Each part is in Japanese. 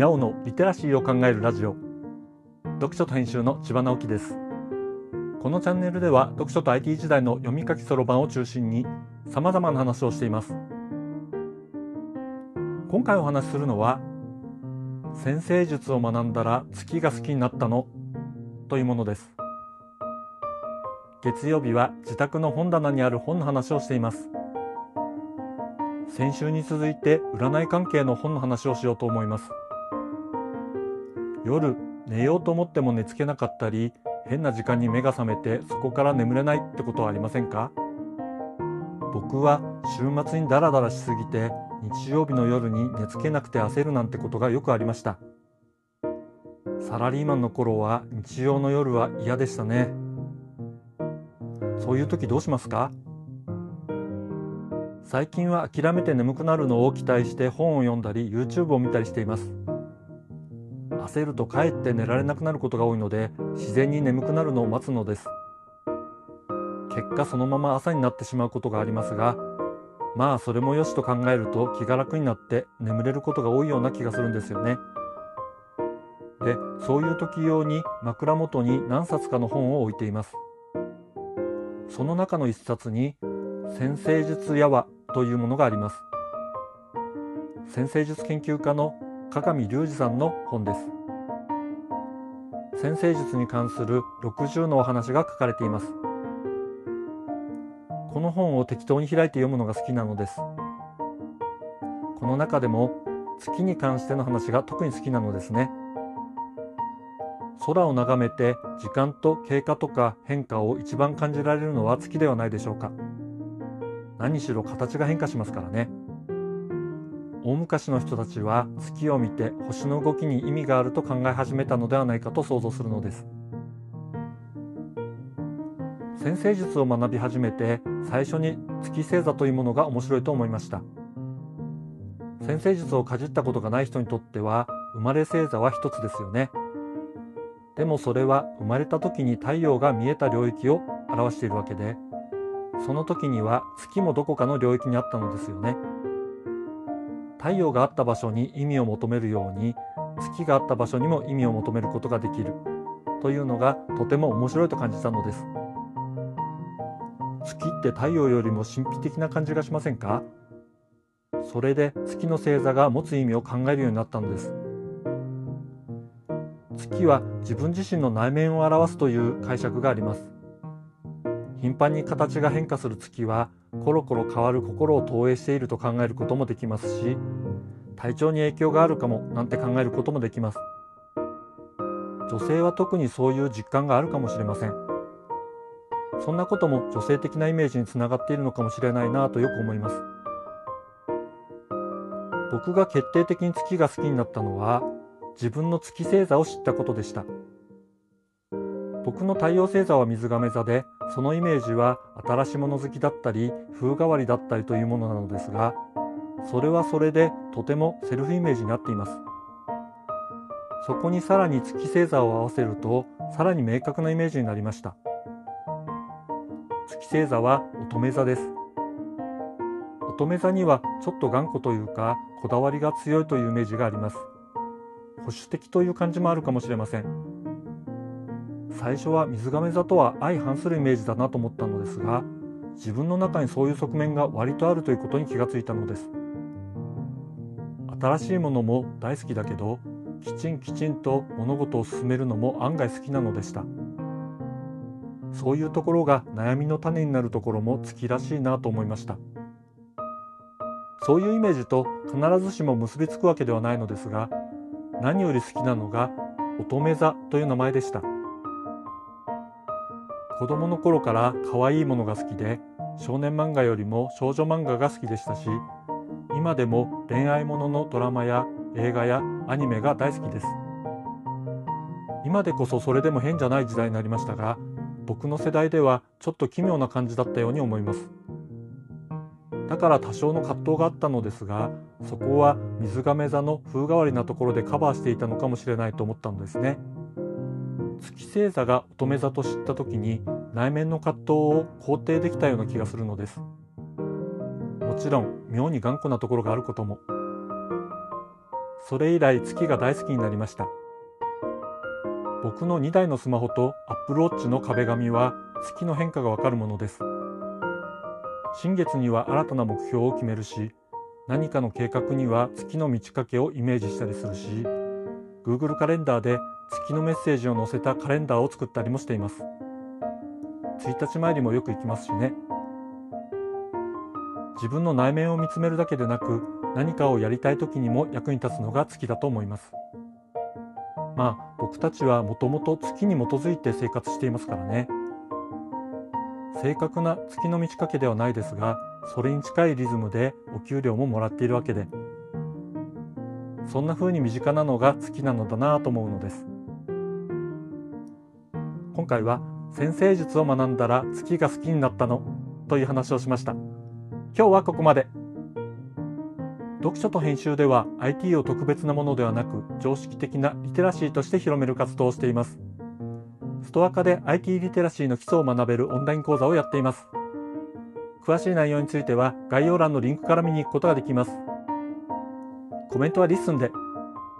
ヤオのリテラシーを考えるラジオ、読書と編集の千葉直樹です。このチャンネルでは読書と IT 時代の読み書きそろばんを中心に様々な話をしています。今回お話しするのは、占星術を学んだら月が好きになったのというものです。月曜日は自宅の本棚にある本の話をしています。先週に続いて占い関係の本の話をしようと思います。夜寝ようと思っても寝つけなかったり、変な時間に目が覚めてそこから眠れないってことはありませんか？僕は週末にダラダラしすぎて日曜日の夜に寝つけなくて焦るなんてことがよくありました。サラリーマンの頃は日曜の夜は嫌でしたね。そういう時どうしますか？最近は諦めて眠くなるのを期待して本を読んだり YouTube を見たりしています。焦るとかえって寝られなくなることが多いので、自然に眠くなるのを待つのです。結果そのまま朝になってしまうことがありますが、まあそれもよしと考えると気が楽になって眠れることが多いような気がするんですよね。で、そういう時用に枕元に何冊かの本を置いています。その中の一冊に占星術やわというものがあります。占星術研究家の加上隆二さんの本です。占星術に関する60のお話が書かれています。この本を適当に開いて読むのが好きなのです。この中でも月に関しての話が特に好きなのですね。空を眺めて時間と経過とか変化を一番感じられるのは月ではないでしょうか。何しろ形が変化しますからね。大昔の人たちは月を見て星の動きに意味があると考え始めたのではないかと想像するのです。占星術を学び始めて最初に月星座というものが面白いと思いました。占星術をかじったことがない人にとっては生まれ星座は一つですよね。でもそれは生まれた時に太陽が見えた領域を表しているわけで、その時には月もどこかの領域にあったのですよね。太陽があった場所に意味を求めるように、月があった場所にも意味を求めることができるというのがとても面白いと感じたのです。月って太陽よりも神秘的な感じがしませんか？それで月の星座が持つ意味を考えるようになったのです。月は自分自身の内面を表すという解釈があります。頻繁に形が変化する月はコロコロ変わる心を投影していると考えることもできますし、体調に影響があるかもなんて考えることもできます。女性は特にそういう実感があるかもしれません。そんなことも女性的なイメージにつながっているのかもしれないなとよく思います。僕が決定的に月が好きになったのは、自分の月星座を知ったことでした。僕の太陽星座は水亀座で、そのイメージは新しいもの好きだったり風変わりだったりというものなのですが、それはそれでとてもセルフイメージになっています。そこにさらに月星座を合わせると、さらに明確なイメージになりました。月星座は乙女座です。乙女座にはちょっと頑固というか、こだわりが強いというイメージがあります。保守的という感じもあるかもしれません。最初は水亀座とは相反するイメージだなと思ったのですが、自分の中にそういう側面が割とあるということに気がついたのです。新しいものも大好きだけど、きちんと物事を進めるのも案外好きなのでした。そういうところが悩みの種になるところも月らしいなと思いました。そういうイメージと必ずしも結びつくわけではないのですが、何より好きなのが乙女座という名前でした。子供の頃から可愛いものが好きで、少年漫画よりも少女漫画が好きでしたし、今でも恋愛もののドラマや映画やアニメが大好きです。今でこそそれでも変じゃない時代になりましたが、僕の世代ではちょっと奇妙な感じだったように思います。だから多少の葛藤があったのですが、そこは水亀座の風変わりなところでカバーしていたのかもしれないと思ったのですね。月星座が乙女座と知った時に、内面の葛藤を肯定できたような気がするのです。もちろん妙に頑固なところがあることも。それ以来月が大好きになりました。僕の2台のスマホと Apple Watch の壁紙は月の変化がわかるものです。新月には新たな目標を決めるし、何かの計画には月の満ち欠けをイメージしたりするし、Google カレンダーで月のメッセージを載せたカレンダーを作ったりもしています。1日参りもよく行きますしね。自分の内面を見つめるだけでなく、何かをやりたい時にも役に立つのが月だと思います。まあ僕たちはもともと月に基づいて生活していますからね。正確な月の満ち欠けではないですが、それに近いリズムでお給料ももらっているわけで、そんな風に身近なのが月なのだなぁと思うのです。今回は占星術を学んだら月が好きになったのという話をしました。今日はここまで。読書と編集では IT を特別なものではなく常識的なリテラシーとして広める活動をしています。ストア化で IT リテラシーの基礎を学べるオンライン講座をやっています。詳しい内容については概要欄のリンクから見に行くことができます。コメントはリッスンで、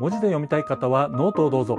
文字で読みたい方はノートをどうぞ。